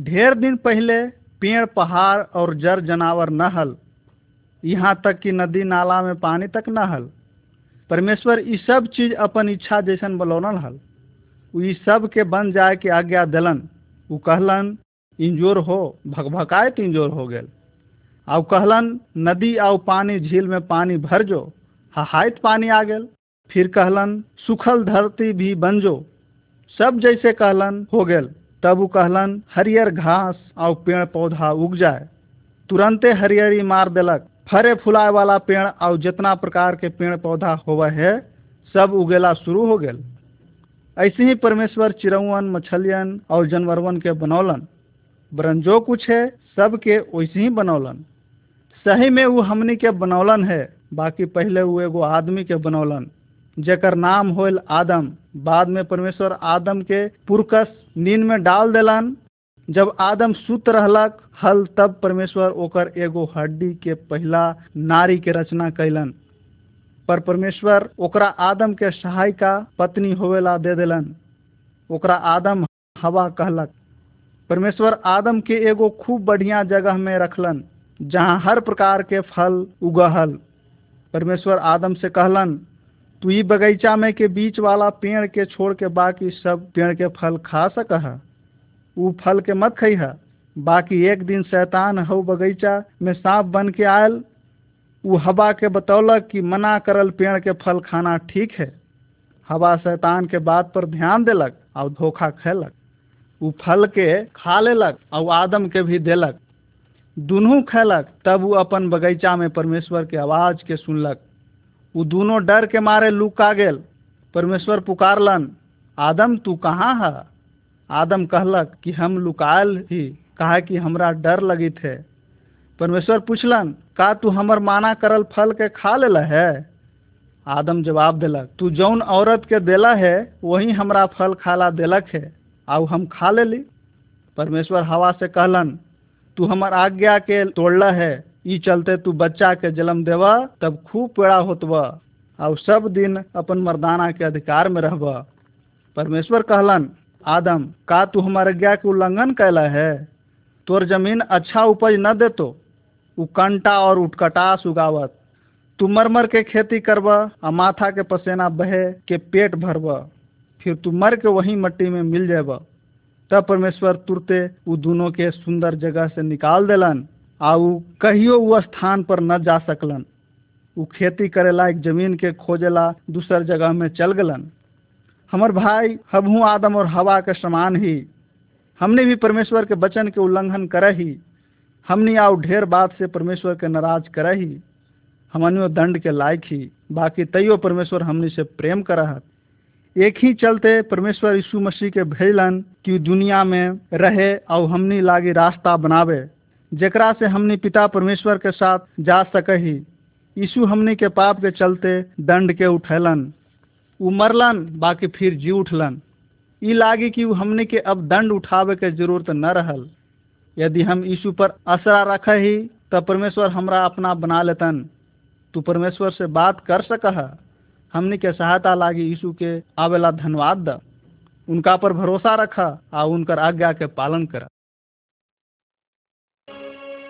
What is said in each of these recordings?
ढेर दिन पहले पेड़ पहाड़ और जड़ जनावर न हल, यहाँ तक कि नदी नाला में पानी तक न हल। परमेश्वर ई सब चीज़ अपन इच्छा जैसन बलौनल हल। ई सब के बन जाए के आज्ञा दिलन। उ कहलन इंजोर हो, भगभकाए तो इंजोर हो गेल। आउ कहलन नदी आउ पानी झील में पानी भर जो, हाहाइत पानी आ गेल। फिर कहलन सुखल धरती भी बन जो, सब जैसे कहलन हो गेल। तब वो कहलन हरियर घास और पेड़ पौधा उग जाए, तुरंते हरियरी मार देलक। फरे फुलाए वाला पेड़ और जितना प्रकार के पेड़ पौधा होवे है सब उगेला शुरू हो गेल। ऐसे ही परमेश्वर चिड़वन मछलियन और जानवरवन के बनौलन। वरन जो कुछ है सब के वैसे ही बनौलन। सही में वो हमनी के बनौलन है, बाकी पहले वो एगो आदमी के बनौलन जेकर नाम होल आदम। बाद में परमेश्वर आदम के पुरकस नींद में डाल देलन। जब आदम सुत रहलक हल तब परमेश्वर ओकर एगो हड्डी के पहला नारी के रचना कैलन। पर परमेश्वर ओकरा आदम के सहायिका पत्नी होवेला दे देलन। ओकरा आदम हवा कहलक। परमेश्वर आदम के एगो खूब बढ़िया जगह में रखलन जहाँ हर प्रकार के फल उगहल। परमेश्वर आदम से कहलन तू ई बगीचा में के बीच वाला पेड़ के छोड़ के बाकी सब पेड़ के फल खा सकह, ऊ फल के मत खइह। बाकी एक दिन शैतान हऊ बगीचा में सांप बन के आयल। ऊ हवा के बतौलक कि मना करल पेड़ के फल खाना ठीक है। हवा शैतान के बात पर ध्यान देलक और धोखा खैलक। ऊ फल के खा लेलक और आदम के भी देलक, दुनू खैलक। तब ऊ अपन बगीचा में परमेश्वर के आवाज़ के सुनलक। वो दोनों डर के मारे लुका गेल। परमेश्वर पुकारलन आदम तू कहाँ है? आदम कहलक कि हम लुकायल ही, कहा कि हमरा डर लगी थे। परमेश्वर पूछलन का तू हमर माना करल फल के खा लेला है? आदम जवाब देलक तू जौन औरत के देला है वही हमरा फल खाला देलक है, आउ हम खा लेली। परमेश्वर हवा से कहलन तू हमर आज्ञा के तोड़ला है, ई चलते तू बच्चा के जन्म देव तब खूब पेड़ा होतव और सब दिन अपन मर्दाना के अधिकार में रहब। परमेश्वर कहलन आदम का तू हमार आज्ञा के उल्लंघन कैला है? तोर जमीन अच्छा उपज न देतो, उ कंटा और उटकटास उगावत। तू मर के खेती करब आ माथा के पसेना बहे के पेट भरब, फिर तू मर के वही मट्टी में मिल जाब। तब परमेश्वर तुरते उ दोनों के सुंदर जगह से निकाल देलन आउ कहियो वो स्थान पर न जा सकलन। वो खेती करेला एक जमीन के खोजेला दूसर जगह में चल गलन। हमर भाई हमहूँ आदम और हवा के समान ही, हमने भी परमेश्वर के वचन के उल्लंघन करही। हमने आउ ढेर बात से परमेश्वर के नाराज करही। हमनियो दंड के लायक ही, बाकी तैयो परमेश्वर हमने से प्रेम करहत। एक ही चलते परमेश्वर यीशु मसीह के भेजलन कि दुनिया में रहे और हमनी लागी रास्ता बनावे जेकरा से हमने पिता परमेश्वर के साथ जा सकही। यीशु हमने के पाप के चलते दंड के उठेलन। उ मरलन बाकी फिर जी उठलन। ई लागी कि वो हमने के अब दंड उठावे के जरूरत न रहल। यदि हम यीशु पर आसरा रखही तब परमेश्वर हमरा अपना बना लेतन। तू परमेश्वर से बात कर सकह। हमने के सहायता लागी यीशु के आवेला धन्यवाद द। उनका पर भरोसा रखा आ उनकर आज्ञा के पालन करा।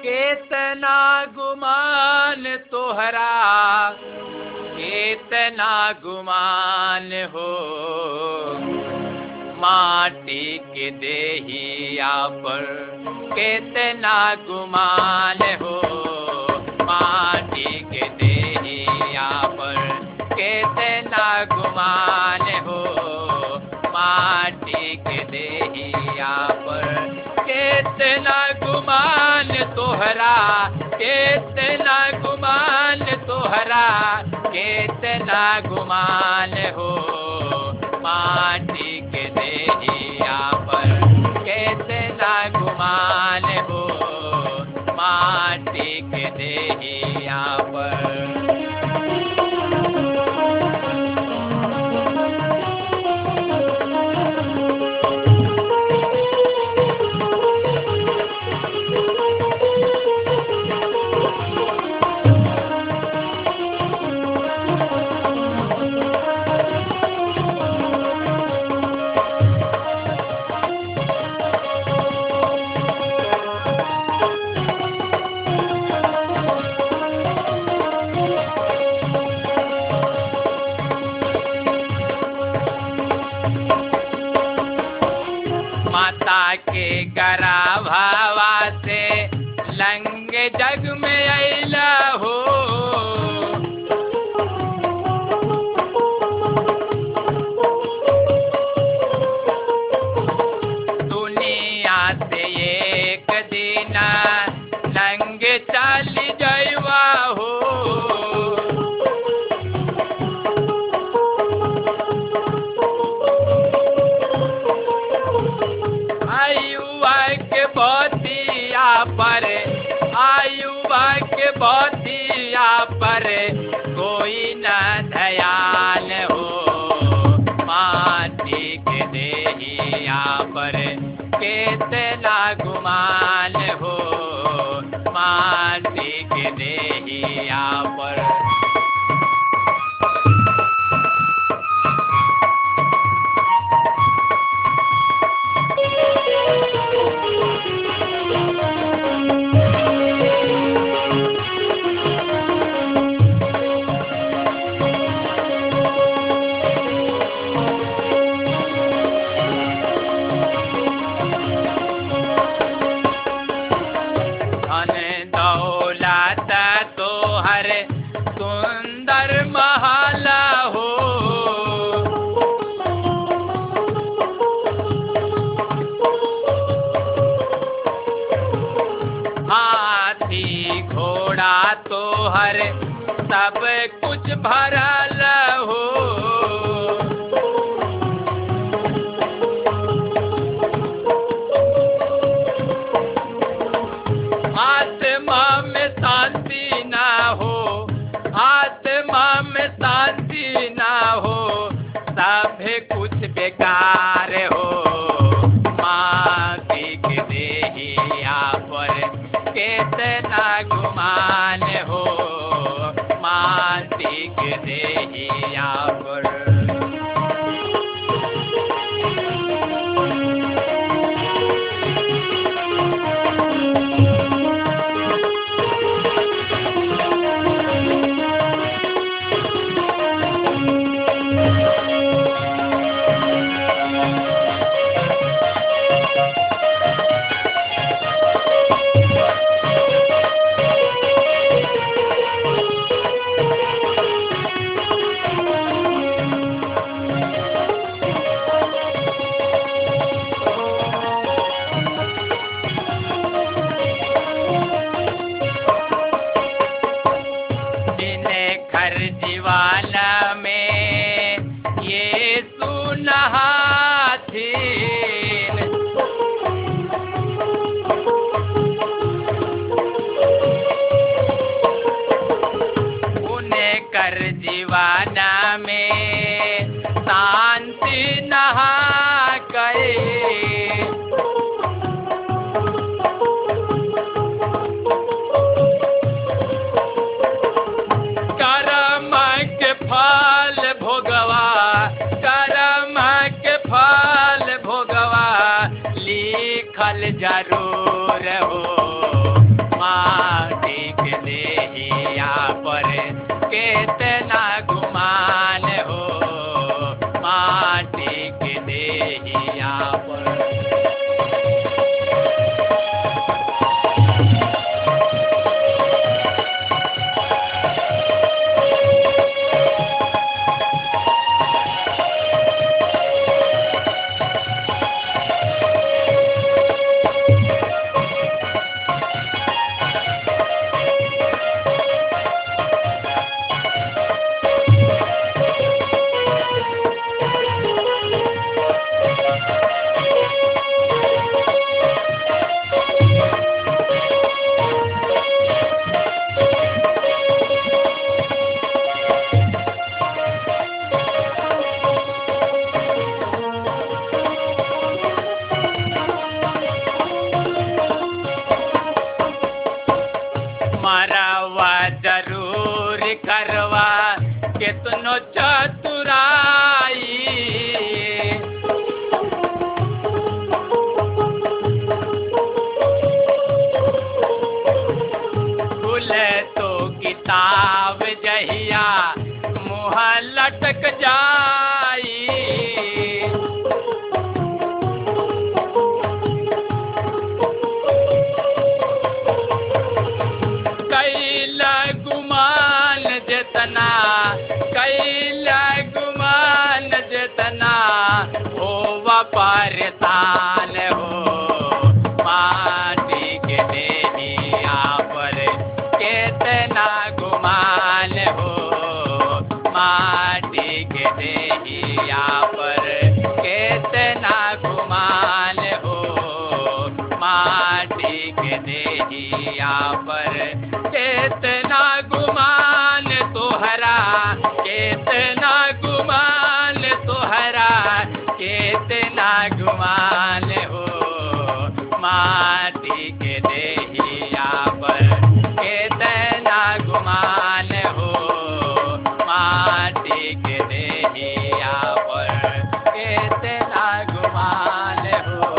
केतना गुमान तोहरा, केतना गुमान हो, माटी के देहिया पर केतना गुमान हो, माटी के देहिया पर केतना गुमान हो, माटी के देहिया पर केतना गुमान तोहरा, केतना गुमान तोहरा, केतना गुमान हो, माटी के देहिया पर केतना गुमान हो, माटी के देहिया पर। करा भावा से लंग जग में अला हो। दुनिया से एक दिन लंग चल जयवा हो। बतिया पर कोई न दयाल हो, माटी के देहिया पर कितना गुमान हो, माटी के देहिया पर। सब कुछ भरला हो, आत्मा में शांति ना हो, आत्मा में शांति ना हो, सब कुछ बेकार हो, माटी के देहिया पर कितना गुमान हो, माटी के देहिया पर। जीवाना में शांति नहा करे, कर्म के फल भोगवा, कर्म के फल भोगवा लिखल जरूर हो, माटी के देहिया पर कितना गुमान हो, माटी के देहिया पर। करवा कितनो चतुराई, खुले तो किताब जहिया मुँह लटक जाई, साल हो माटी के देनिया पर कितना गुमान हो माटी के देनिया पर कितना गुमान हो माटी के देनिया पर कितना गुमान तुहरा कितना गुमान तुहरा कितना गुमान हो माटी के देहिया पर कितना गुमान हो माटी के देहिया पर कितना गुमान हो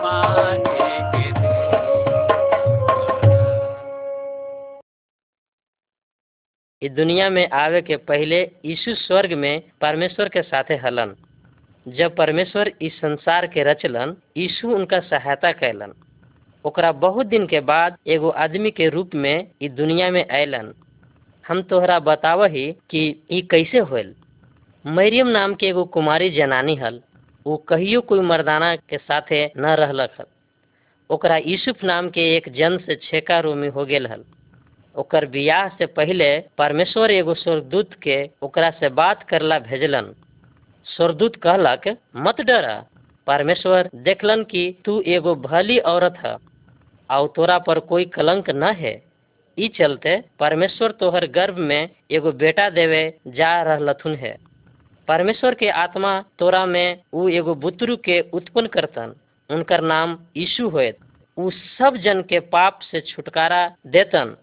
माटी के देहिया। दुनिया में आवे के पहले यीशु स्वर्ग में परमेश्वर के साथे हलन। जब परमेश्वर इस संसार के रचलन यीशु उनका सहायता कैलन। ओकरा बहुत दिन के बाद एगो आदमी के रूप में इस दुनिया में आयलन। हम तोहरा बताव ही कि ये कैसे होल। मरियम नाम के एगो कुमारी जनानी हल। वो कहियो कोई मर्दाना के साथे न रहलक हल। ओकरा यूसुफ नाम के एक जन से छेका रोमी हो गेल हल। ओकर बियाह से पहले परमेश्वर एगो स्वर्गदूत के ओकरा से बात करला भेजलन। स्वर्गदूत कहलक मत डरा, परमेश्वर देखलन कि तू एगो भली औरत है और तोरा पर कोई कलंक न है। ई चलते परमेश्वर तोहर गर्भ में एगो बेटा देवे जा रहलथुन है। परमेश्वर के आत्मा तोरा में उ एगो बुतरू के उत्पन्न करतन। उनकर नाम यीशु होयत। उ सब जन के पाप से छुटकारा देतन।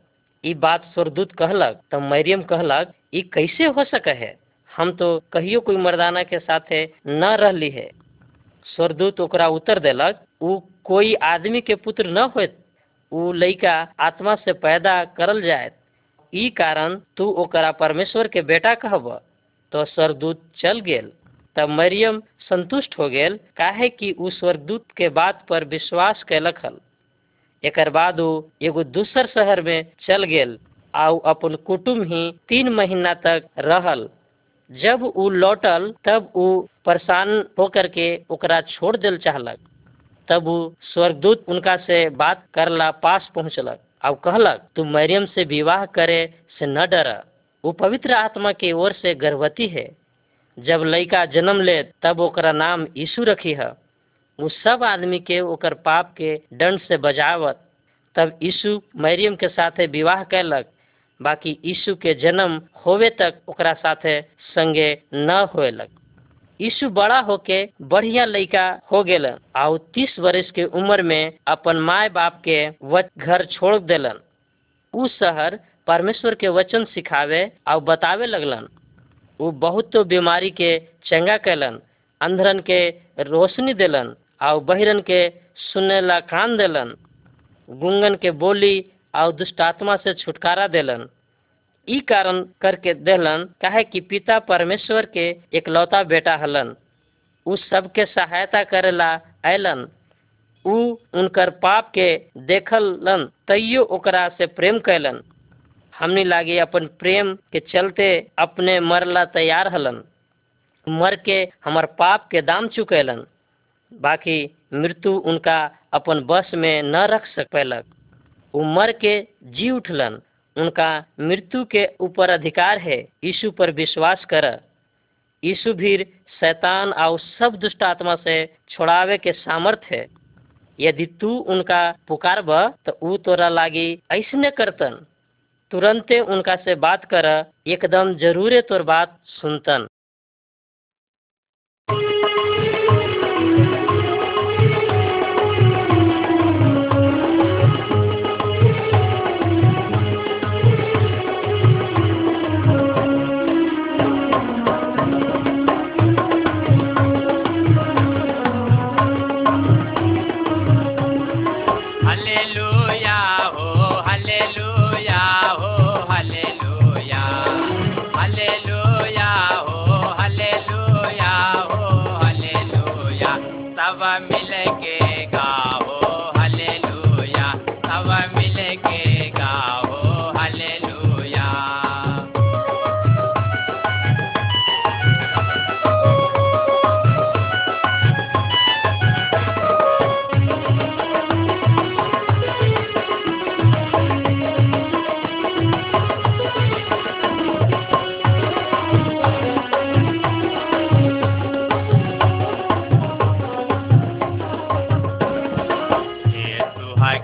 ई बात स्वर्गदूत कहलक तो मरियम कहलक ई कैसे हो सके है, हम तो कहियो कोई मर्दाना के साथे न रहली है। स्वर्गदूत ओकरा उत्तर देलक उ कोई आदमी के पुत्र न होयत, उ लइका आत्मा से पैदा करल जायत, ई कारण तू ओकरा परमेश्वर के बेटा कहब। तो स्वर्गदूत चल गेल। तब मरियम संतुष्ट हो गेल काहे कि उ स्वर्गदूत के बात पर विश्वास कैलक हल। एकर बाद उ एगो दूसर शहर में चल गेल आउ अपन कुटुम्ब ही 3 महीना तक रहल। जब उ लौटल तब उ परेशान होकर के ओकरा छोड़ देल चाहलक। तब उ स्वर्गदूत उनका से बात करला पास पहुँचलक और कहलक तू मरियम से विवाह करे से न डरा, वो पवित्र आत्मा के ओर से गर्भवती है। जब लड़का जन्म ले तब ओकरा नाम यीशु रखी है। वो सब आदमी के ओकर पाप के दंड से बचावत। तब यीशु मरियम के साथे विवाह कैलक। बाकी यीशु के जन्म होवे तक ओकरा साथे संगे न होएलक। यीशु बड़ा होके बढ़िया लड़का हो गेलन और 30 वर्ष के उम्र में अपन माय बाप के घर छोड़ देलन। उ शहर परमेश्वर के वचन सिखावे और बतावे लगलन। उ बहुत तो बीमारी के चंगा कैलन, अंधरन के रोशनी देलन और बहिरन के सुने ला कान देलन, गूंगन के बोली और दुष्ट आत्मा से छुटकारा देलन। ई कारण करके देलन काहे कि पिता परमेश्वर के एकलौता बेटा हलन। उ सबके सहायता करेला आयलन। उ उनकर पाप के देखलन तैयो ओकरा से प्रेम कैलन। हमनी लागे अपन प्रेम के चलते अपने मरला तैयार हलन, मर के हमर पाप के दाम चुकैलन। बाकी मृत्यु उनका अपन बस में न रख सकैलक। उमर के जी उठलन। उनका मृत्यु के ऊपर अधिकार है। यीशु पर विश्वास कर। यीशु भी शैतान और सब दुष्ट आत्मा से छोड़ावे के सामर्थ है। यदि तू उनका पुकारब तो उ तोरा लागी ऐसने करतन। तुरंते उनका से बात कर, एकदम जरूरे तोर बात सुनतन।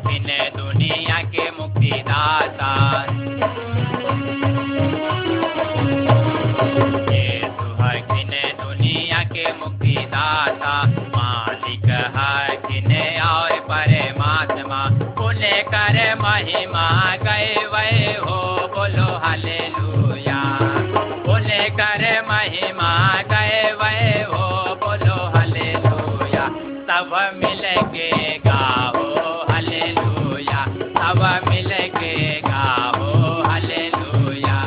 बिने दुनिया के मुक्तिदाता, यीशु है बिने दुनिया के मुक्तिदाता, मालिक है किने और परमात्मा, उन्हें करे महिमा गए वही हो, बोलो हालेलुया, उन्हें करे महिमा गए वही हो, बोलो हालेलुया, सब मिले के गाओ हालेलुया, सब मिले के गाओ हालेलुया।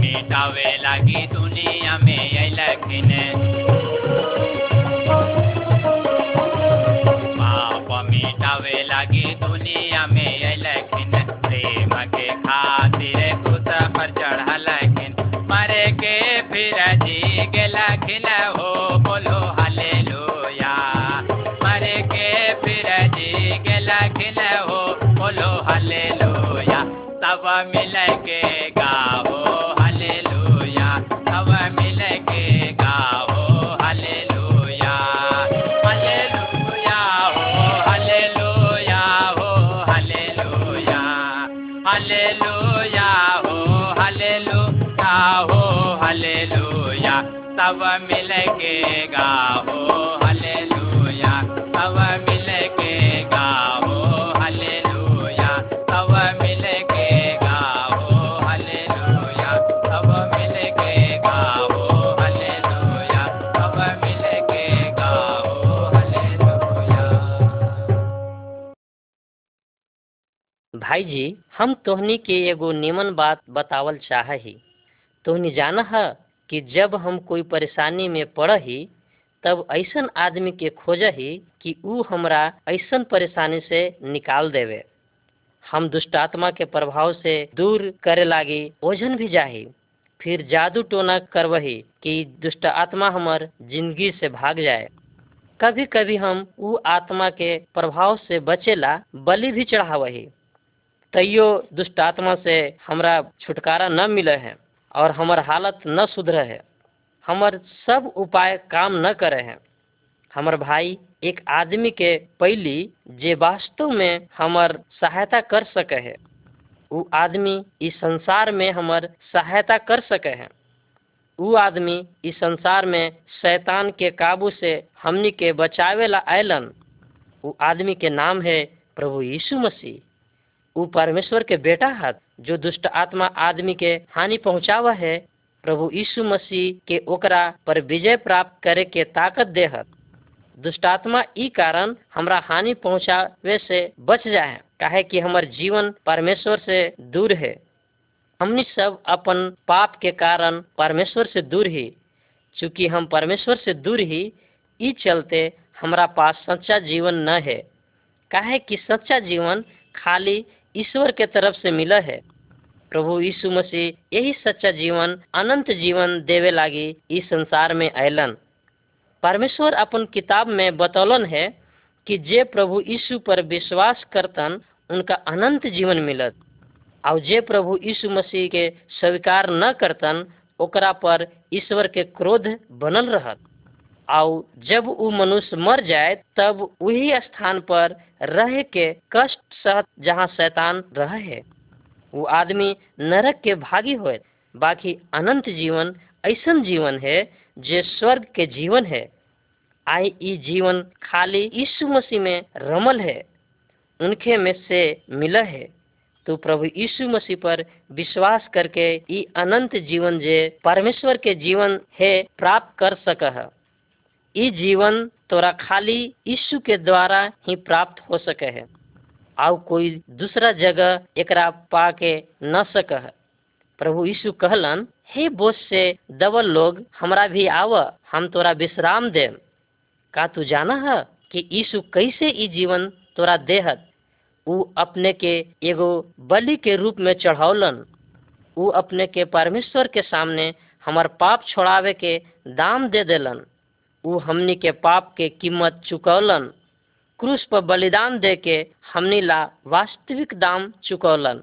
मिटावे लगी दुनिया में लखने, पाप मिटावे लगी दुनिया में लखने, प्रेम के खातिर खुद पर चढ़ा लखन, मरे के फिर जी के लखन हो, बोलो हालेलुया, मरे के फिर जी के लखन हो, बोलो हालेलुया, तब मिले के गाओ हालेलुया, तब मिले के गाओ हालेलुया, हालेलुया हो हालेलुया हो हालेलुया, हालेलुया हो हालेलुया हो हालेलुया, तब मिले के गाओ हालेलुया, तब मिले के गाओ हालेलुया, तब मिले के भाई जी हम तोहनी के एगो निमन बात बतावल चाह ही। तोहनी जाना है कि जब हम कोई परेशानी में पड़ ही तब ऐसन आदमी के खोज ही कि ऊ हमरा ऐसन परेशानी से निकाल देवे, हम दुष्टात्मा के प्रभाव से दूर करे लागी ओझन भी जाही, फिर जादू टोना करवही कि दुष्ट आत्मा हमार जिंदगी से भाग जाए। कभी कभी हम ऊ आत्मा के प्रभाव से बचेला बलि भी चढ़ावही, तैयो दुष्ट आत्मा से हमरा छुटकारा न मिले है और हमार हालत न सुधरे है, हमार सब उपाय काम न करे है। हमार भाई एक आदमी के पहली जे वास्तव में हमार सहायता कर सके है, वो आदमी इस संसार में हमार सहायता कर सके है, वो आदमी इस संसार में शैतान के काबू से हमनी के बचावेला आयलन, वो आदमी के नाम है प्रभु यीशु मसीह। वो परमेश्वर के बेटा है जो दुष्ट आत्मा आदमी के हानि पहुँचावा है, प्रभु यीशु मसीह के ओकरा पर विजय प्राप्त करे के ताकत दे है। दुष्ट आत्मा ई कारण हमरा हानि पहुँचावे से बच जाए, काहे कि हमार जीवन परमेश्वर से दूर है, हमनी सब अपन पाप के कारण परमेश्वर से दूर ही, चूँकि हम परमेश्वर से दूर ही ई चलते हमरा पास सच्चा जीवन न है, काहे कि सच्चा जीवन खाली ईश्वर के तरफ से मिला है। प्रभु यीशु मसीह यही सच्चा जीवन अनंत जीवन देवे लागी इस संसार में आयलन। परमेश्वर अपन किताब में बतौलन है कि जे प्रभु यीशु पर विश्वास करतन उनका अनंत जीवन मिलत, और जे प्रभु यीशु मसीह के स्वीकार न करतन ओकरा पर ईश्वर के क्रोध बनल रहत, और जब वो मनुष्य मर जाए तब वही स्थान पर रह के कष्ट सहत जहाँ शैतान रहे है, वो आदमी नरक के भागी होए। बाकी अनंत जीवन ऐसन जीवन है जे स्वर्ग के जीवन है, आई ई जीवन खाली यीशु मसीह में रमल है, उनके में से मिला है। तो प्रभु यीशु मसीह पर विश्वास करके ई अनंत जीवन जे परमेश्वर के जीवन है प्राप्त कर सका है। ई जीवन तोरा खाली यीशु के द्वारा ही प्राप्त हो सके है, और कोई दूसरा जगह एकरा पाके न सक है। प्रभु यीशु कहलन, हे बोझ से दबल लोग हमरा भी आव, हम तोरा विश्राम देम। का तू जाना है कि यीशु कैसे ई जीवन तोरा देहत? ऊ अपने के एगो बलि के रूप में चढ़ौलन। ऊ अपने के परमेश्वर के सामने हमार पाप छोड़ावे के दाम दे देलन। ऊ हमनी के पाप के कीमत चुकौलन। क्रूस पर बलिदान दे के हमनी ला वास्तविक दाम चुकौलन।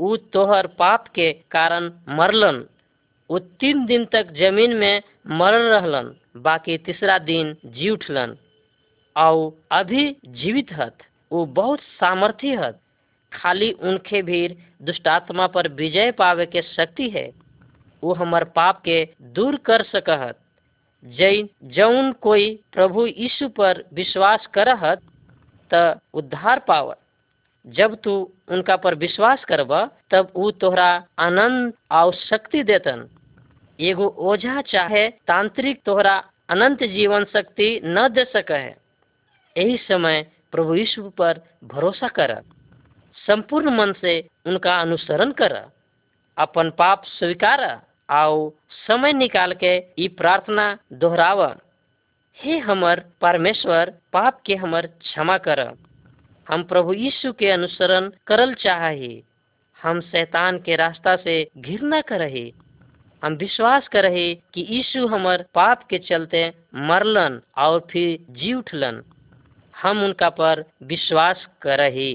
ऊ तोहर पाप के कारण मरलन। ऊ 3 दिन तक जमीन में मरल रहलन, बाकी तीसरा दिन जी उठलन और अभी जीवित हत। ऊ बहुत सामर्थी हत। खाली उनके भी दुष्टात्मा पर विजय पावे के शक्ति है। वो हमार पाप के दूर कर सकहत। जौन कोई प्रभु यीशु पर विश्वास करहत त उद्धार पावत। जब तू उनका पर विश्वास करब तब वो तोहरा आनंद और शक्ति देतन। एगो ओझा चाहे तांत्रिक तोहरा अनंत जीवन शक्ति न दे सके है। यही समय प्रभु यीशु पर भरोसा कर, संपूर्ण मन से उनका अनुसरण कर, अपन पाप स्वीकार आओ, समय निकाल के ये प्रार्थना दोहराव, हे हमर परमेश्वर पाप के हमर क्षमा कर। हम प्रभु यीशु के अनुसरण करल चाही। हम शैतान के रास्ता से घृणा करही। हम विश्वास करही कि यीशु हमर पाप के चलते मरलन और फिर जी उठलन। हम उनका पर विश्वास करही।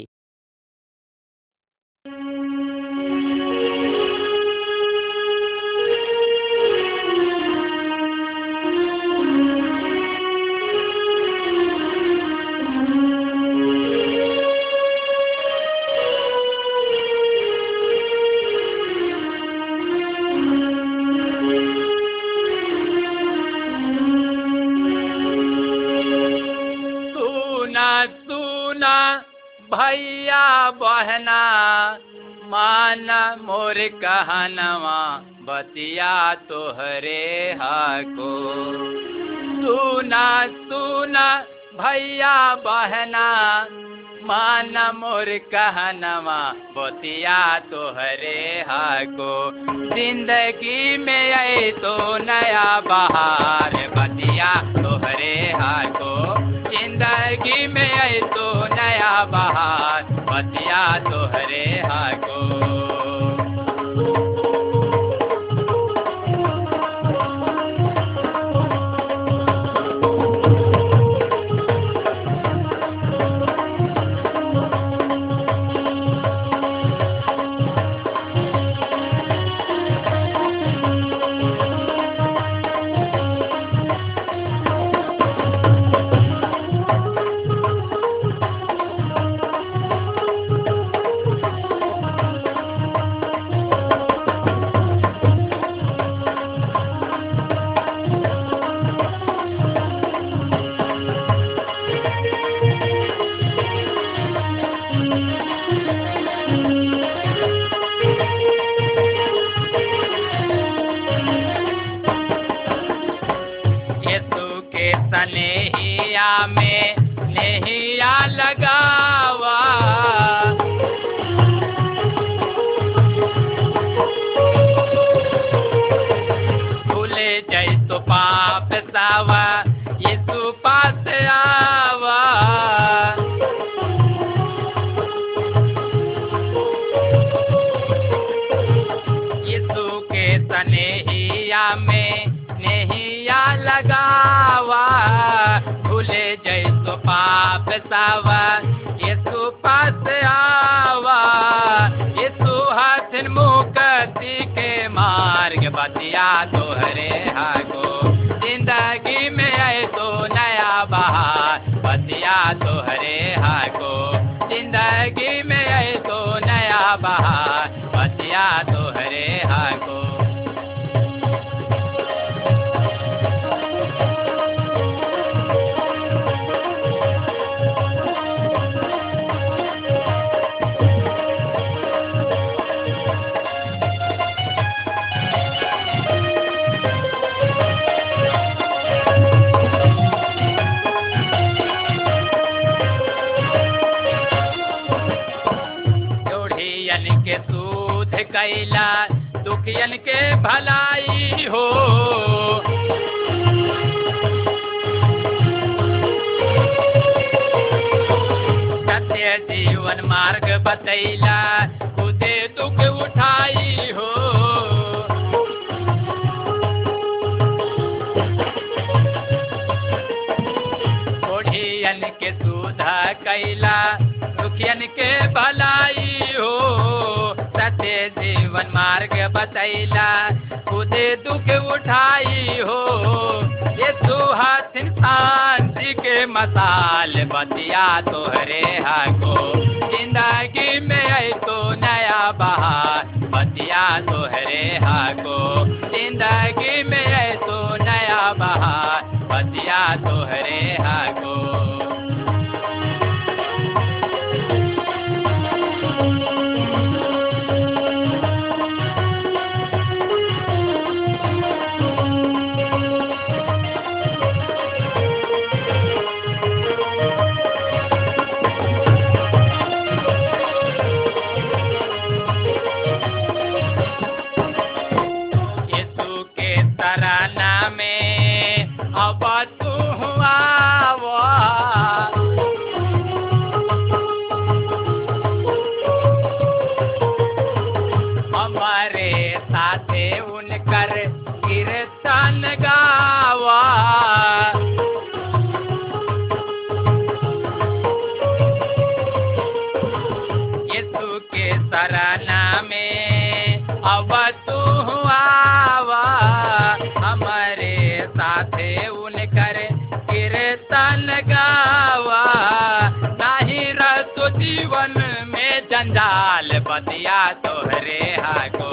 भैया बहना माना मोर कहनवा बतिया तोहरे हाको। सुना सुना भैया बहना माना मोर कहनवा बतिया तोहरे हाको। जिंदगी में आई तो नया बहार बतिया तोहरे हाको। जिंदगी में आई तो नया बहार बतिया तोहरे हाको। बतिया तोहरे हाको। जिंदगी में आए तो नया बहार बतिया तोहरे हाको। जिंदगी में आए तो नया बहार बतिया तोहरे हाको। दूध कैला दुखियन के भलाई हो। सत्य जीवन मार्ग बतैला खुदे दुख उठाई हो। कोढ़ियन के सुधा कैला दुखियन के भलाई हो। सत्य जीवन मार्ग बतैला खुदे दुख उठाई हो। ये सुहास इंसान जी के मसाल बतिया तोहरे हाको, जिंदगी में आई तो नया बहार बतिया तोहरे हाको, जिंदगी में आई तो नया बहार बतिया तोहरे हाको। जंजाल बतिया तोहरे हाको,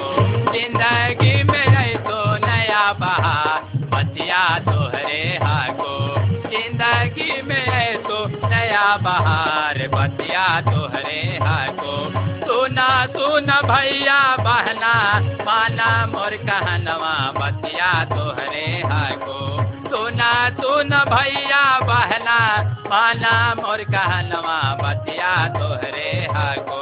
जिंदगी में आई तो नया बहार बतिया तोहरे हाको, जिंदगी में आई तो नया बहार बतिया तोहरे हाको। सुना सुना भैया बहना माना मोर कहनवा बतिया तोहरे हाको। सुना सुना भैया बहना माना मोर कहनवा बतिया तोहरे हाको,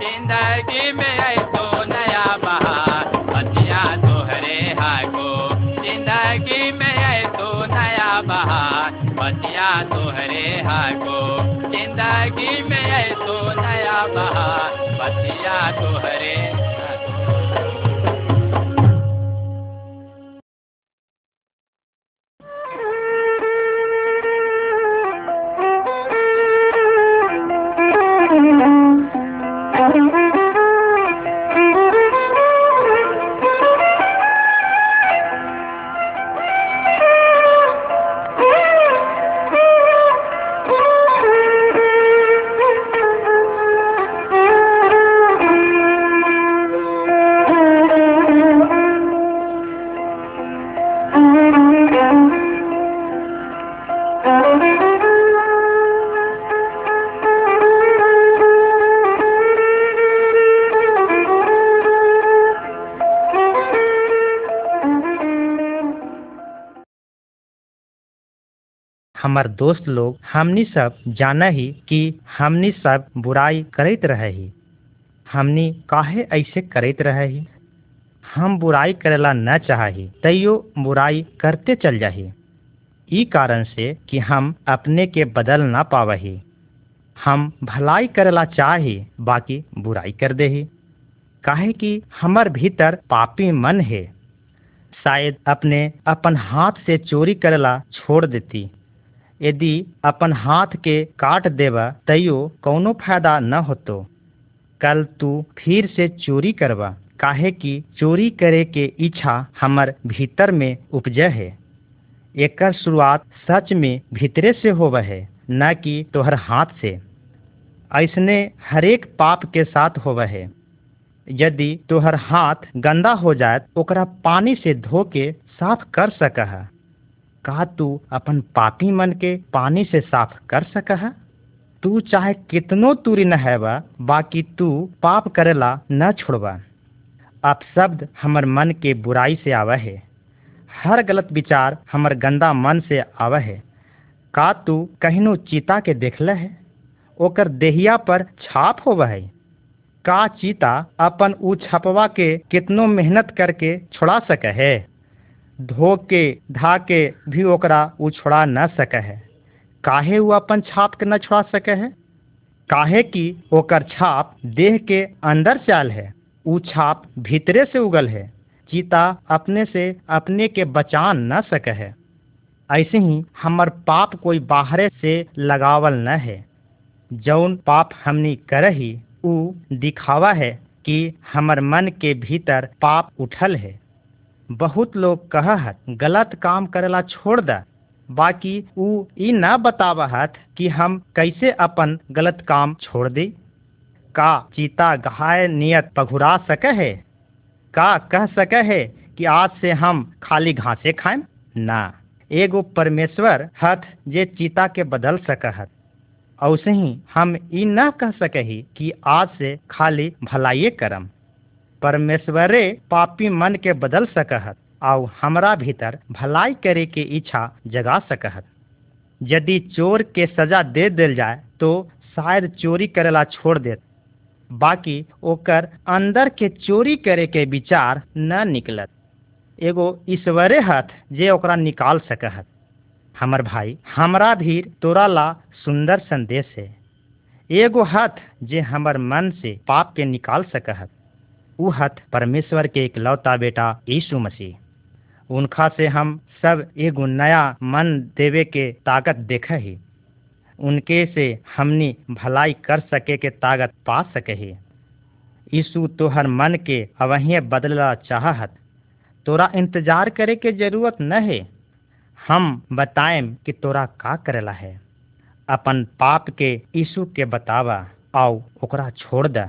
जिंदगी में आई तो नया बहार बतिया तोहरे हाको, जिंदगी में आई तो नया बहार बतिया तोहरे हाको, जिंदगी में आई तो नया बहार बतिया तोहरे। हमार दोस्त लोग हमनी सब जाना ही कि हमनी सब बुराई करत रहे ही, हमनी काहे ऐसे करत रहे ही। हम बुराई करेला न चाही तैयो बुराई करते चल जाही, ई कारण से कि हम अपने के बदल ना पावही। हम भलाई करेला चाही बाकी बुराई कर देही, काहे कि हमार भीतर पापी मन है। शायद अपने अपन हाथ से चोरी करेला छोड़ देती, यदि अपन हाथ के काट देवा तैयो कौनो फायदा न होतो। कल तू फिर से चोरी करवा, काहे कि चोरी करे के इच्छा हमर भीतर में उपजे है। एकर शुरुआत सच में भीतरे से होवे है, न कि तोहर हाथ से। ऐसने हरेक पाप के साथ होवे है। यदि तोहर हाथ गंदा हो जाए ओकरा पानी से धो के साफ कर सका है। का तू अपन पापी मन के पानी से साफ कर सका है? तू चाहे कितनो तुरी नहावा बाकी तू पाप करेला न छोड़वा। अब शब्द हमर मन के बुराई से आवा है, हर गलत विचार हमर गंदा मन से आवा है। का तू कहिनो चीता के देखला है? ओकर देहिया पर छाप होवा है। का चीता अपन ऊ छपवा के कितनो मेहनत करके छुड़ा सके है, धोके धाके भी ओकरा ऊ छुड़ा न सके है। काहे ऊ अपन छाप के न छुड़ा सके है? काहे कि ओकर छाप देह के अंदर चाल है, ऊ छाप भीतरे से उगल है। चीता अपने से अपने के बचान न सके है। ऐसे ही हमर पाप कोई बाहरे से लगावल न है। जौन पाप हमनी करही ऊ दिखावा है कि हमर मन के भीतर पाप उठल है। बहुत लोग कह हत गलत काम करेला छोड़ दा, बाकी ऊ ई ना बतावा हत कि हम कैसे अपन गलत काम छोड़ दी। का चीता घाय नियत पघुरा सके है? का कह सके है कि आज से हम खाली घासे खाएं? ना, एगो परमेश्वर हथ जे चीता के बदल सकत। औसे ही हम ई न कह सकही कि आज से खाली भलाइये करम। परमेश्वरे पापी मन के बदल सकत और हमरा भीतर भलाई करे के इच्छा जगा सकत। यदि चोर के सजा दे दिल जाए तो शायद चोरी करेला छोड़ देत, बाकी ओकर अंदर के चोरी करे के विचार न निकलत। एगो ईश्वरे हथ जे ओकरा निकाल सके हत। हमर भाई, हमरा भी तोरा ला सुंदर संदेश है। एगो हथ जे हमर मन से पाप के निकाल सके हत, ऊ हथ परमेश्वर के इकलौता बेटा यीशु मसीह। उनका से हम सब एगो नया मन देवे के ताकत देखे ही। उनके से हमनी भलाई कर सके के ताकत पा सके ही। यीशु तोहर मन के अवहीं बदलना चाहत। तोरा इंतजार करे के जरूरत न है। हम बताएं कि तोरा का करेला है। अपन पाप के यीशु के बतावा आओ ओकरा छोड़ द।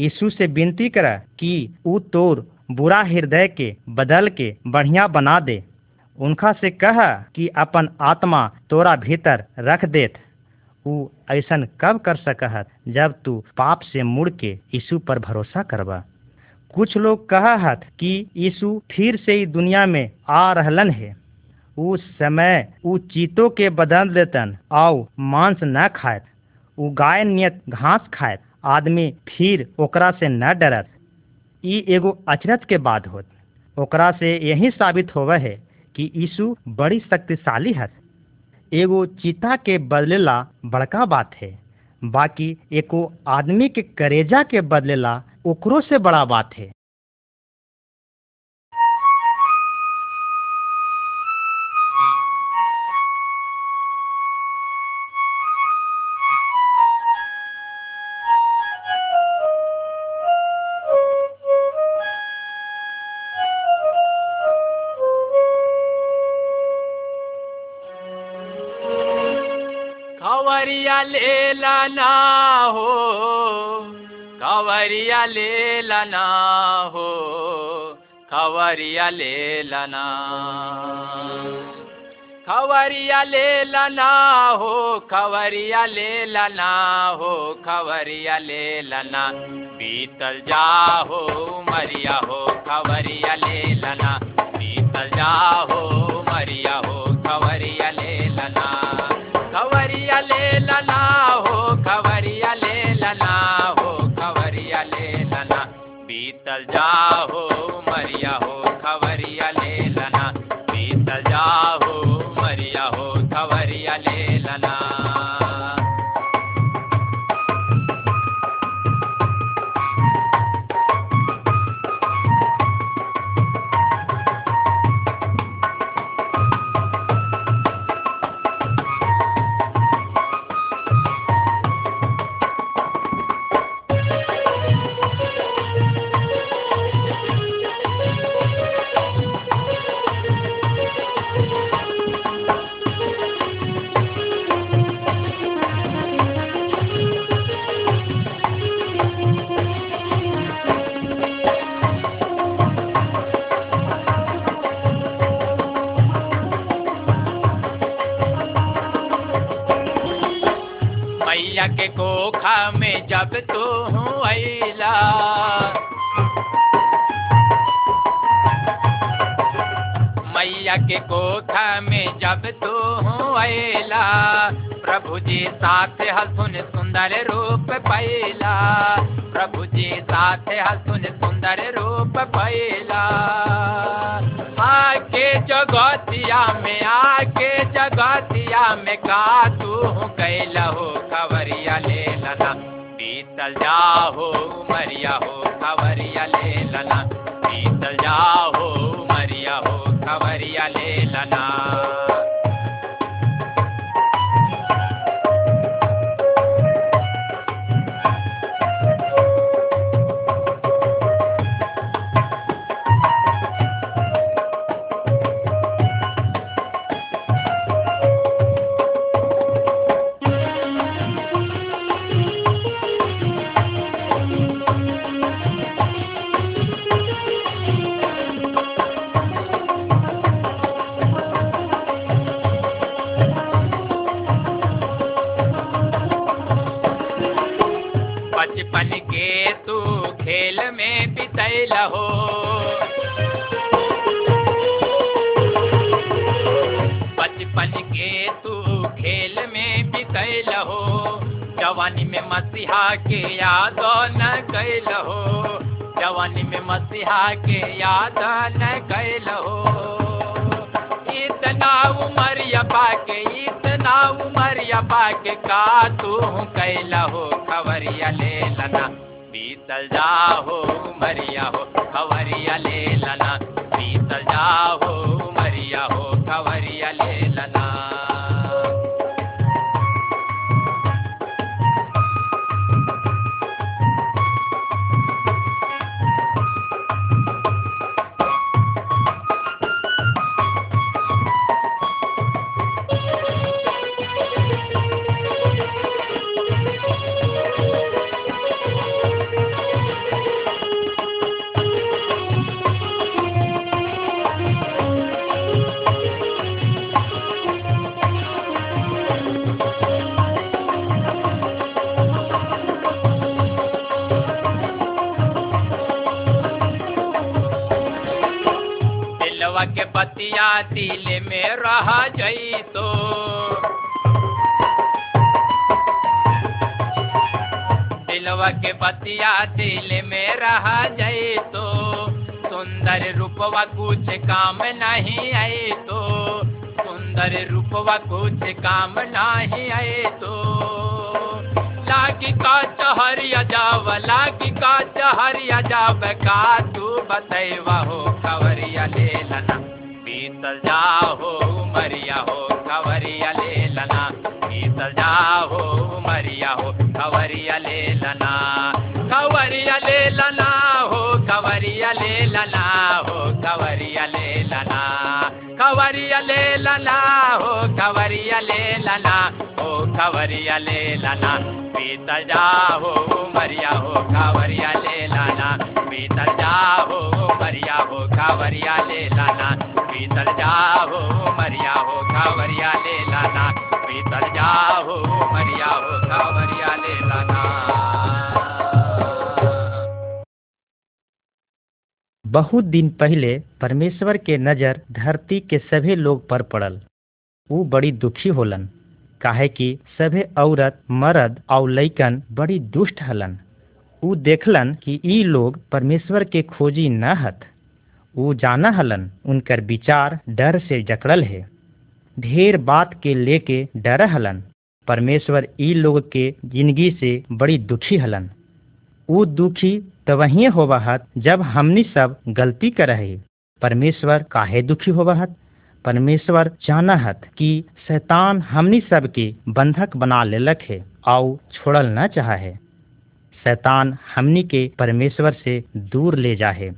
यीशु से विनती कर कि ऊ तोर बुरा हृदय के बदल के बढ़िया बना दे। उनका से कह कि अपन आत्मा तोरा भीतर रख देत। ऊ ऐसन कब कर सकत जब तू पाप से मुड़ के यीशु पर भरोसा करबा। कुछ लोग कहा हत कि यीशु फिर से इस दुनिया में आ रहलन है। ऊ समय ऊ चीतों के बदल देतन, आओ मांस न खायत, ऊ गाय नियत घास खायत। आदमी फिर ओकरा से न डरत। ई एगो अचरज के बात होत। ओकरा से यही साबित होवे है कि यीशु बड़ी शक्तिशाली हत। एगो चीता के बदलेला बड़का बात है, बाकी एको आदमी के करेजा के बदलेला ओकरो से बड़ा बात है। कावरिया लेला ना हो, कावरिया ले लाना हो, कावरिया ले लाना, कावरिया ले लाना हो, कावरिया ले लाना हो, कावरिया ले लाना। बीतल जा हो मरिया हो, कावरिया ले लाना, बीतल जा हो मरिया हो, कावरिया ले लाना, कावरिया ले लाना हो, कावरिया ले लाना हो, खवरिया ले लाना। बीतल जाओ मरिया हो, खवरिया ले लाना, बीतल जाओ मरिया हो, खवरिया ले लाना। मैया के कोखा में जब तू आइला, मैया के कोखा में जब तू आइला, प्रभु जी साथ हसुन सुंदर रूप पाइला। प्रभु जी साथ हसुन सुंदर रूप भैला। आके जगतिया में आके जगतिया में का तू कैलहो खवरिया ले लना। बीतल जाहो मरिया हो खवरिया ले लना। बीतल जाहो मरिया हो खवरिया ले लना। बचपन के तू खेल में बितैला हो। बचपन के तू खेल में बितैला हो। जवानी में मसीहा के याद न कैला हो। जवानी में मसीहा के याद न कैला हो। इतना उमरिया पाके इतना उमरिया पाके का तू कैला हो खवरिया ले लना। बीतल जाहो मरिया हो खवरिया ले लना। बीतल जाहो मरिया हो खवरिया ले लना। के बतिया दिल में रह जई तो। दिलवा के बतिया दिल में रह जई तो। सुंदर रूपवा कुछ काम नहीं आए तो। सुंदर रूपवा कुछ काम नहीं आए तो। लागी का चहरिया जाव लागी का चहरिया जाव का तू बतैवा हो खवरिया ले लना। बीतल जाहो मरिया हो खवरिया ले लना। बीतल जाहो मरिया हो खवरिया ले लना। खवरिया ले लना हो खवरिया ले लना हो खवरिया ले लना। खवरिया ले लना हो खवरिया ले लना हो खवरिया ले लना। बीतल जाहो मरिया हो खवरिया ले लना। बीतल जाहो मरिया हो खवरिया ले लाना। बीतल जाहो मरिया हो खवरिया ले लाना। बीतल जाहो मरिया हो खवरिया ले लाना। बहुत दिन पहले परमेश्वर के नजर धरती के सभी लोग पर पड़ल। वो बड़ी दुखी होलन काहे कि सभी औरत मर्द और लइकन बड़ी दुष्ट हलन। ऊ देखलन कि ई लोग परमेश्वर के खोजी न हत। ऊ जाना हलन उनकर विचार डर से जकड़ल है। ढेर बात के लेके डर हलन। परमेश्वर ई लोग के जिंदगी से बड़ी दुखी हलन। ऊ दुखी तवहीं होवा हत जब हमनी सब गलती कर रहे। परमेश्वर काहे दुखी होवा हत? परमेश्वर जाना हत कि शैतान हमनी सब के बंधक बना लेलक है और छोड़ल न चाहा है। शैतान हमनी के परमेश्वर से दूर ले जाहे।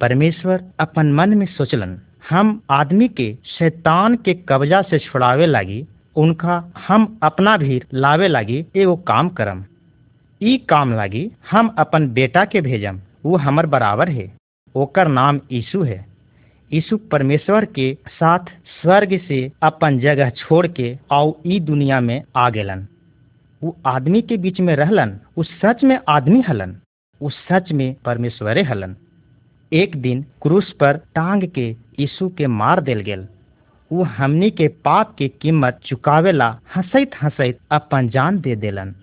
परमेश्वर अपन मन में सोचलन हम आदमी के शैतान के कब्जा से छुड़ावे लागी उनका हम अपना भीर लावे लागी एगो काम करम। ई काम लागी हम अपन बेटा के भेजम। वो हमर बराबर है। ओकर नाम यीशु है। यीशु परमेश्वर के साथ स्वर्ग से अपन जगह छोड़ के आउ ई दुनिया में आ गेलन। वो आदमी के बीच में रहलन। उस सच में आदमी हलन। उस सच में परमेश्वरे हलन। एक दिन क्रूस पर टांग के यीशु के मार देल गेल। वो हमनी के पाप के कीमत चुकावेला हंसैत हंसैत अपन जान दे देलन।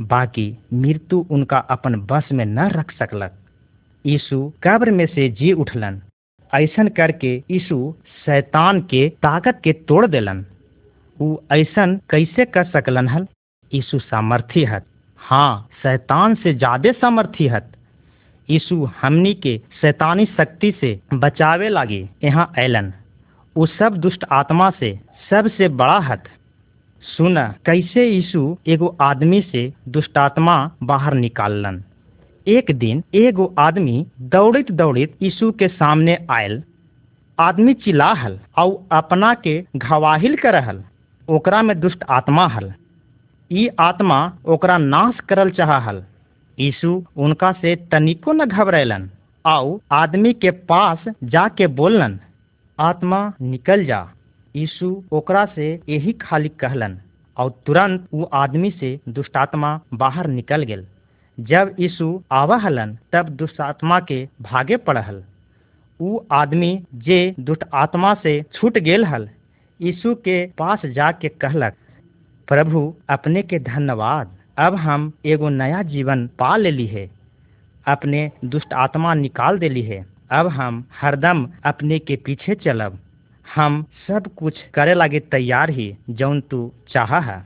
बाकी मृत्यु उनका अपन बस में न रख सकलक। यीशु कब्र में से जी उठलन। ऐसन करके यीशु शैतान के ताकत के तोड़ देलन। ऊ ऐसन कैसे कर सकलन हल? यीशु सामर्थी हत। हाँ, शैतान से ज्यादा सामर्थी हत। यीशु हमनी के शैतानी शक्ति से बचावे लागी यहाँ ऐलन। वो सब दुष्ट आत्मा से सबसे बड़ा हत। सुन कैसे यीशु एगो आदमी से दुष्टात्मा बाहर निकालन। एक दिन एगो आदमी दौड़ित दौड़ित यीशु के सामने आयल। आदमी चिल्लाहल और अपना के घवाहिल करहल। ओकरा में दुष्ट आत्मा हल। ई आत्मा ओकरा नाश करल चाहल। यीशु उनका से तनिको न घबरायलन और आदमी के पास जाके बोलन, आत्मा निकल जा। यीशु ओकरा से यही खाली कहलन और तुरंत वो आदमी से दुष्टात्मा बाहर निकल गेल। जब यीशु आवा हलन तब दुष्टात्मा के भागे पड़हल। वो आदमी जे दुष्ट आत्मा से छूट गेल हल यीशु के पास जाके कहलक, प्रभु अपने के धन्यवाद, अब हम एगो नया जीवन पा लेली है। अपने दुष्ट आत्मा निकाल देली है। अब हम हरदम अपने के पीछे चलब। हम सब कुछ करे लागे तैयार ही जौन तू चाहा है।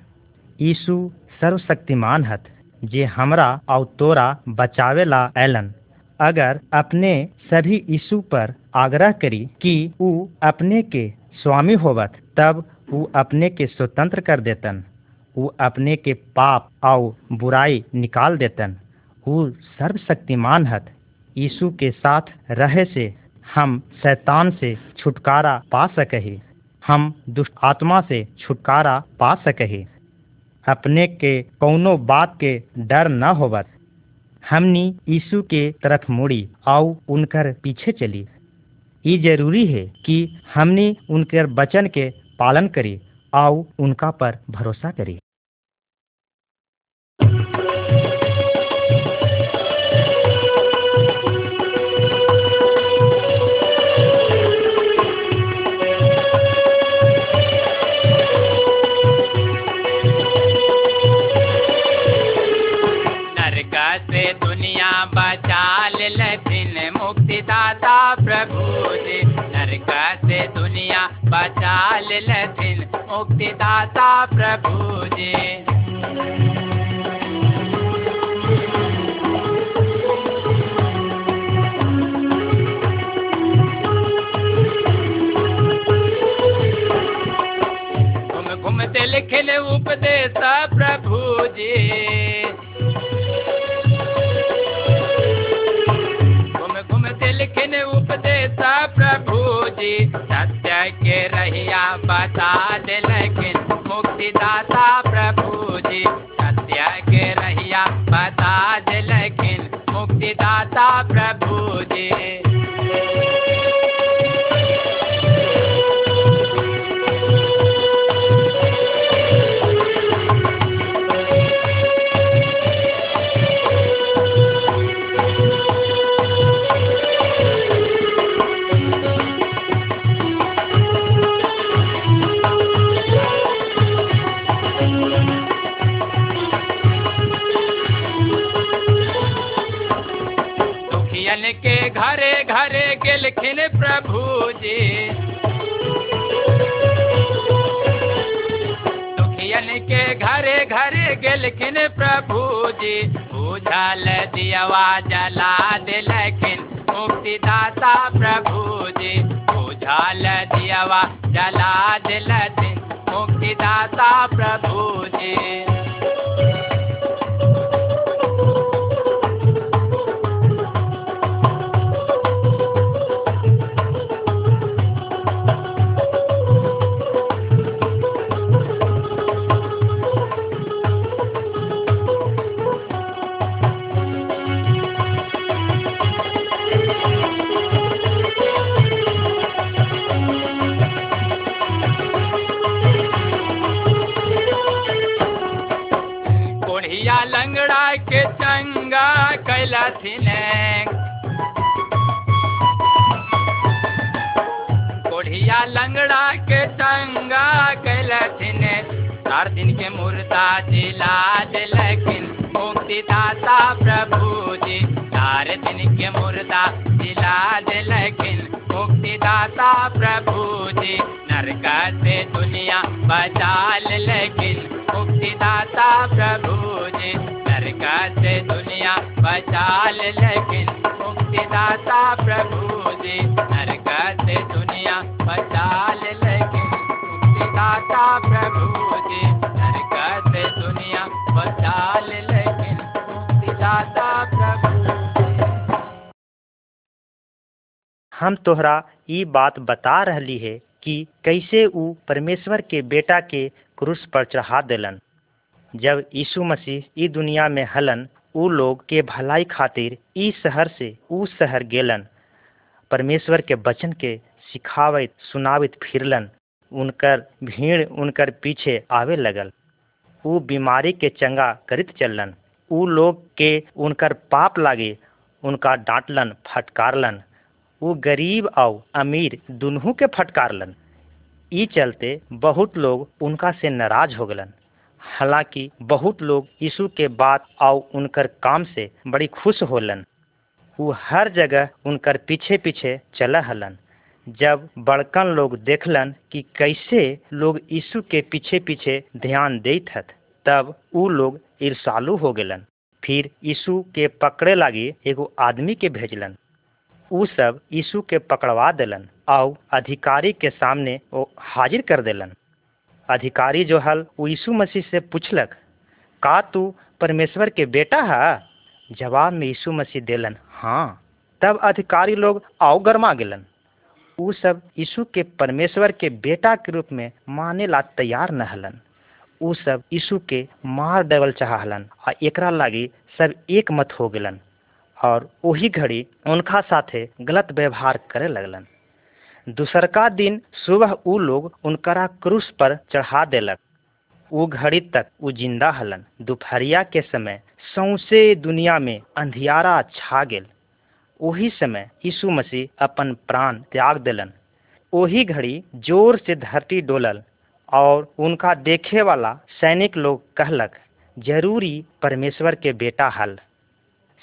यीशु सर्वशक्तिमान हत जे हमरा और तोरा बचावे ला ऐलन। अगर अपने सभी यीशु पर आग्रह करी कि ऊ अपने के स्वामी होवत तब ऊ अपने के स्वतंत्र कर देतन। ऊ अपने के पाप और बुराई निकाल देतन। ऊ सर्वशक्तिमान हत। यीशु के साथ रहे से हम शैतान से छुटकारा पा सके। हम दुष्ट आत्मा से छुटकारा पा सके। अपने के कौनो बात के डर न होवत। हमनी यीशु के तरफ मुड़ी और उनकर पीछे चली। ये जरूरी है कि हमनी उनके वचन के पालन करी और उनका पर भरोसा करी। दुनिया बचा लेथिन मुक्तिदाता प्रभु जी। नरक से दुनिया बचा लेथिन मुक्तिदाता प्रभु जी। घूम घूमते लिखिन उपदेश प्रभु जी। उपदेशा प्रभु जी। सत्य के रहिया बता देलखिन मुक्तिदाता प्रभु जी। सत्य के रहिया बता देलखिन मुक्तिदाता प्रभु जी। के घरे घरे गेलखिन प्रभु जी। दुखियन के घरे घरे गेलखिन प्रभु जी। बुझल दियवा जला देलखिन मुक्तिदाता प्रभु जी। बुझल दियवा जला देलखिन मुक्तिदाता प्रभु जी। लंगड़ा के चंगा कैलथिन। कोढ़िया लंगड़ा के चंगा कैलथिन। 4 दिन के मुर्दा जिला देलखिन मुक्ति दाता प्रभु जी चार दिन के मुर्दा जिला दिलखिन मुक्ति दाता प्रभु जी नरक से दुनिया बचा लेकिन मुक्ति दाता प्रभु जी नरक से दुनिया बचा लेकिन मुक्ति दाता प्रभु जी नरक से दुनिया बचा लेकिन मुक्ति दाता प्रभु जी नरक से दुनिया बचा लेकिन मुक्ति दाता प्रभु। हम तोहरा ये बात बता रही है कि कैसे ऊ परमेश्वर के बेटा के क्रूस पर चढ़ा दिलन। जब यीशु मसीह ई दुनिया में हलन ऊ लोग के भलाई खातिर ई शहर से ऊ शहर गेलन, परमेश्वर के वचन के सिखावित सुनावित फिरलन। उनकर भीड़ उनकर पीछे आवे लगल, ऊ बीमारी के चंगा करित चलन, ऊ लोग के उनकर पाप लागे उनका डांटलन फटकारलन, वो गरीब और अमीर दुनू के फटकारलन। ई चलते बहुत लोग उनका से नाराज हो गलन। हालांकि बहुत लोग यीशु के बात और उनकर काम से बड़ी खुश होलन। वो हर जगह उनकर पीछे पीछे चला हलन। जब बड़कन लोग देखलन कि कैसे लोग यीशु के पीछे पीछे ध्यान देत हत, तब वो लोग ईर्षालु हो गलन। फिर यीशु के पकड़े लागी एगो आदमी के भेजलन। ऊ सब यीशु के पकड़वा दिलन और अधिकारी के सामने वो हाजिर कर दिलन। अधिकारी जो हल वो यीशु मसीह से पूछलक, का तू परमेश्वर के बेटा है? जवाब में यीशु मसीह दिलन, हाँ। तब अधिकारी लोग आओ गरमा गेलन। ऊ सब यीशु के परमेश्वर के बेटा के रूप में माने ला तैयार न हलन। ऊ सब यीशु के मार डबल चाहलन आ एकरा लागी सब एक मत हो गेलन और वही घड़ी उनका साथे गलत व्यवहार करे लगलन। दूसरका दिन सुबह ऊ लोग उनकरा क्रूस पर चढ़ा देलक। ऊ घड़ी तक ऊ जिंदा हलन। दोपहरिया के समय सौंसे दुनिया में अंधियारा छा गेल। वही समय यीशु मसीह अपन प्राण त्याग देलन। वही घड़ी जोर से धरती डोलल और उनका देखे वाला सैनिक लोग कहलक, जरूरी परमेश्वर के बेटा हल।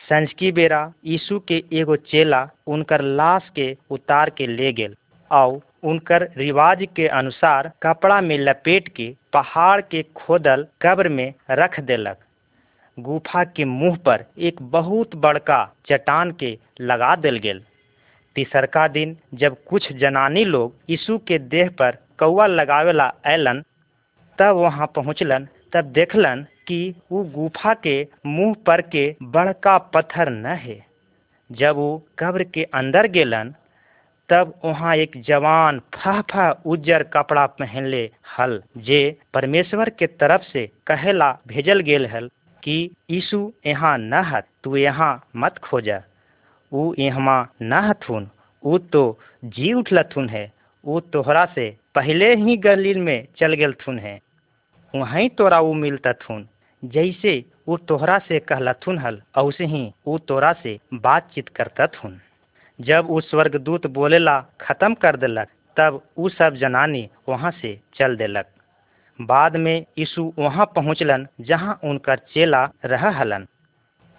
संझ की बेरा यीशु के एगो चेला उनकर लाश के उतार के ले गेल और उनकर रिवाज के अनुसार कपड़ा में लपेट के पहाड़ के खोदल कब्र में रख देलक। गुफा के मुंह पर एक बहुत बड़का चट्टान के लगा देल गेल। तीसरका दिन जब कुछ जनानी लोग यीशु के देह पर कौआ लगावेला ऐलन तब वहाँ पहुँचलन, तब देखलन कि वो गुफा के मुंह पर के बड़का पत्थर न है। जब वो कब्र के अंदर गेलन तब वहाँ एक जवान फह उज्जर कपड़ा पहनले हल, जे परमेश्वर के तरफ से कहेला भेजल गेल हल कि यीशु यहाँ न हत, तू यहाँ मत खोजा। वो यहाँ न हथुन, वो तो जी उठलथुन है, वो तोहरा से पहले ही गलील में चल गेलथुन है, वहीं तोरा वो मिलतथुन। जैसे वो तोहरा से कहलथुन हल औसे ही वो तोरा से बातचीत करतथुन। जब वो स्वर्गदूत बोलेला खत्म कर देलक तब वो सब जनानी वहाँ से चल देलक। बाद में यीशु वहाँ पहुँचलन जहाँ उनकर चेला रह हलन।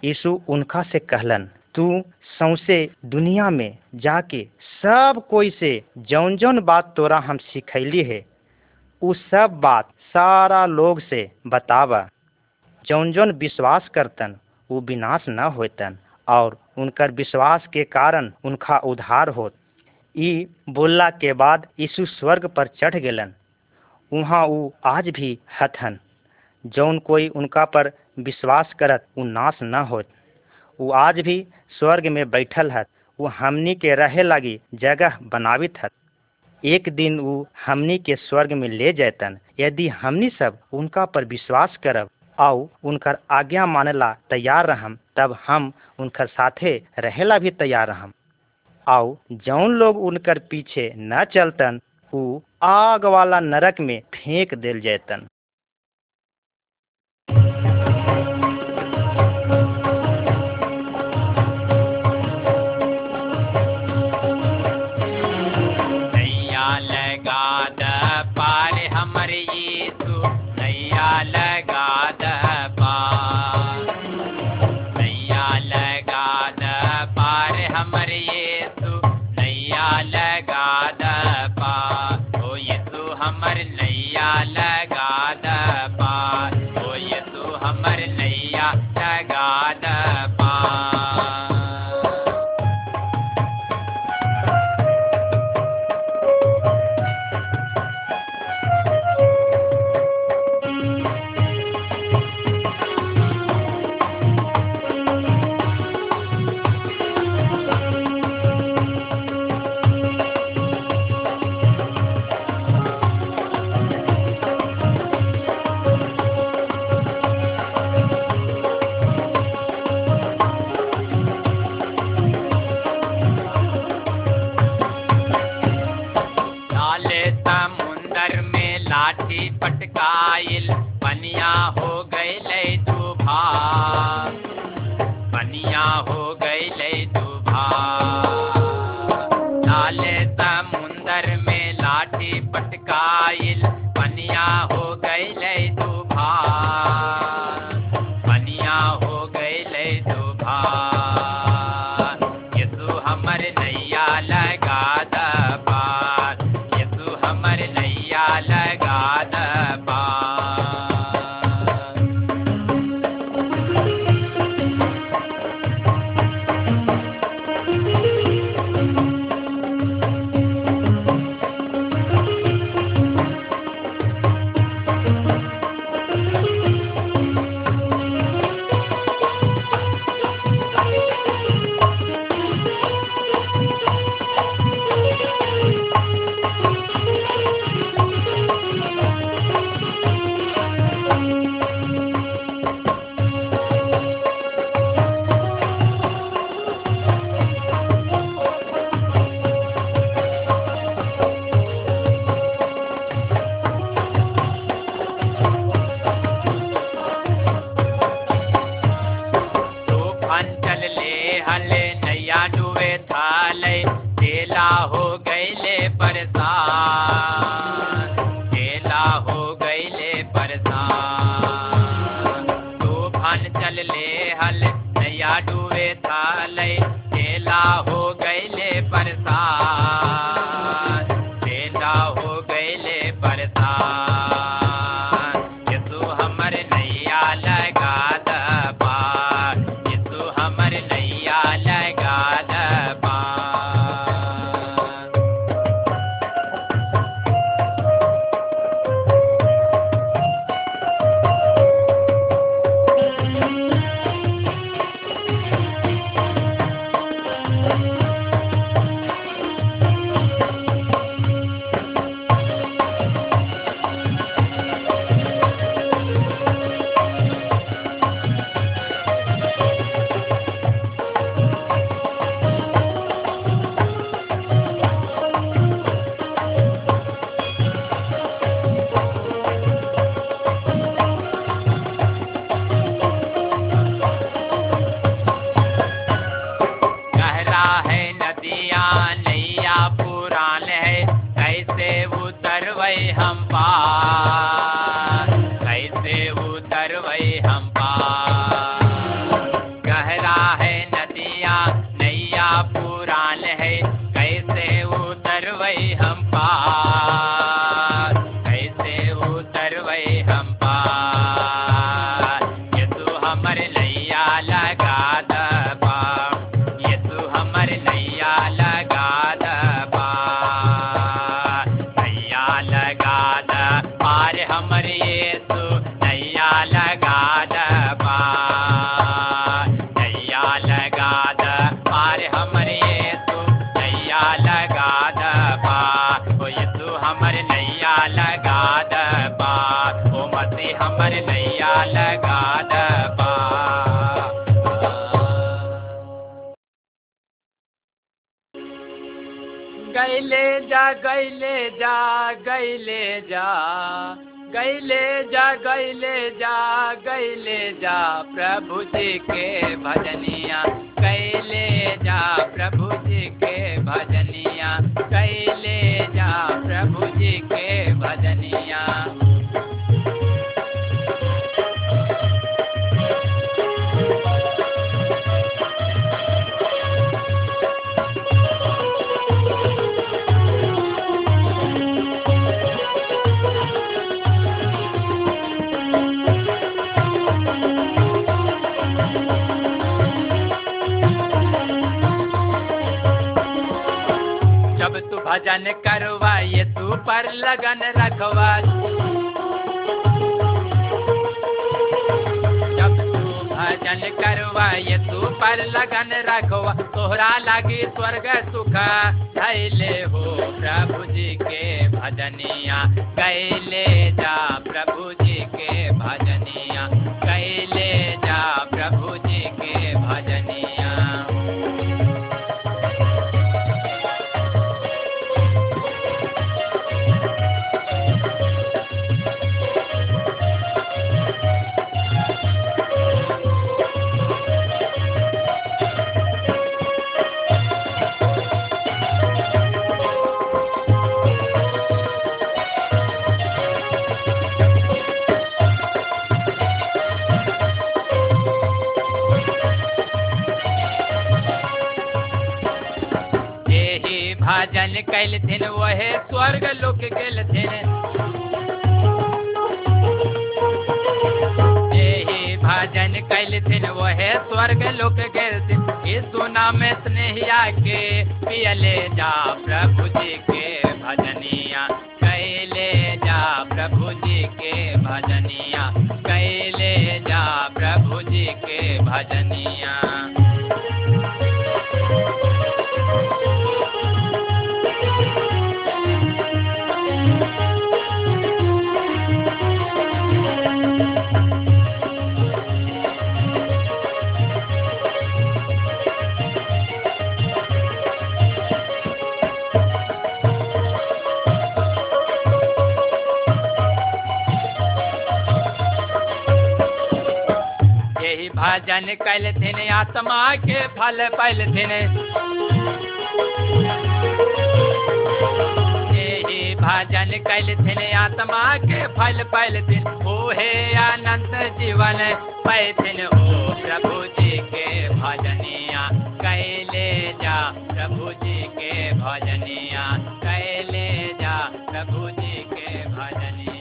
यीशु उनका से कहलन, तू सौंसे दुनिया में जाके सब कोई से जौन जौन बात तोरा हम सिखैली है उ सब बात सारा लोग से बतावा। जौन जौन विश्वास करतन वो विनाश न होतन और उनकर विश्वास के कारण उनका उद्धार होत। ई बोलला के बाद यीशु स्वर्ग पर चढ़ गेलन। वहाँ वो आज भी हथन। जौन कोई उनका पर विश्वास करत वो नाश न होत। वो आज भी स्वर्ग में बैठल हत। वो हमनी के रहे लागी जगह बनावित हत। एक दिन वो हमनी के स्वर्ग में ले जातन यदि हमनी सब उनका पर विश्वास करब और उनकर आज्ञा मानेला तैयार रहम। तब हम उनकर साथे रहेला भी तैयार रहम। और जौन लोग उनकर पीछे न चलतन वो आग वाला नरक में फेंक देल जातन। हमारे यीशु नैया लगा द पार। पटकाइल बनिया हो गए दुभा, बनिया हो गए दुभा। लाले समुंदर में लाठी पटकाइल बनिया हो गए दुभा, बनिया हो गए दुभा। यीशु हमर नैया लगा द पार, यीशु हमर नैया लगा द पार। चेला हो गए परेशान, चेला हो गए परेशान। तूफान चल ले हल नया डूबे थाले, चेला हो गए परेशान, चेला हो गए परेशान। यीशु हमर नैया लगा द पार, यीशु हमर नैया लगा द पार। हम पार कैसे उतरवै हम पार। गहरा है नदिया नैया पुरान है, कैसे उतरवै हम पार, कैसे उतरवै हम पार। यीशु हमर नैया लगा द पार, यीशु हमर नैया लगा द पार। नैया लगा द पार हमर यीशु, नैया लगा द पार, नैया लगा द पार हमर यीशु, नैया लगा द पार। ओ यीशु हमर नैया लगा द पार, ओ मसीह हमर नैया लगा द पार। गैले जा गैले जा गैले जा, गैले जा गैले जा गैले जा प्रभु जी के भजनिया, गैले जा प्रभु जी के भजनिया, गैले जा प्रभु जी के भजनिया। जब तू भजन करवा यीशु पर लगन रखवा, जब तू भजन करवा यीशु पर लगन रखवा, तोहरा लागी स्वर्ग सुख धैले हो प्रभु जी के भजनिया। गैले जा प्रभु जी के भजनिया, गैले जा प्रभु जी के भजनिया। भजन कैलथिन वहे स्वर्ग लोक गेलथिन। एही भजन कैलथिन वहे स्वर्ग लोक गेलथिन। यीशु नाम स्नेहिया के पियले जा प्रभु जी के भजनिया, कैले जा प्रभु जी के भजनिया, कैले जा प्रभु जी के भजनिया। भजन कैलथिन आत्मा के फल पैलथिन। एही भजन कैलथिन आत्मा के फल पैलथिन। ओहे अनंत जीवन पैथिन ओ प्रभु जी के भजनिया, कैले जा प्रभु जी के भजनिया, कैले जा प्रभु जी के भजनिया।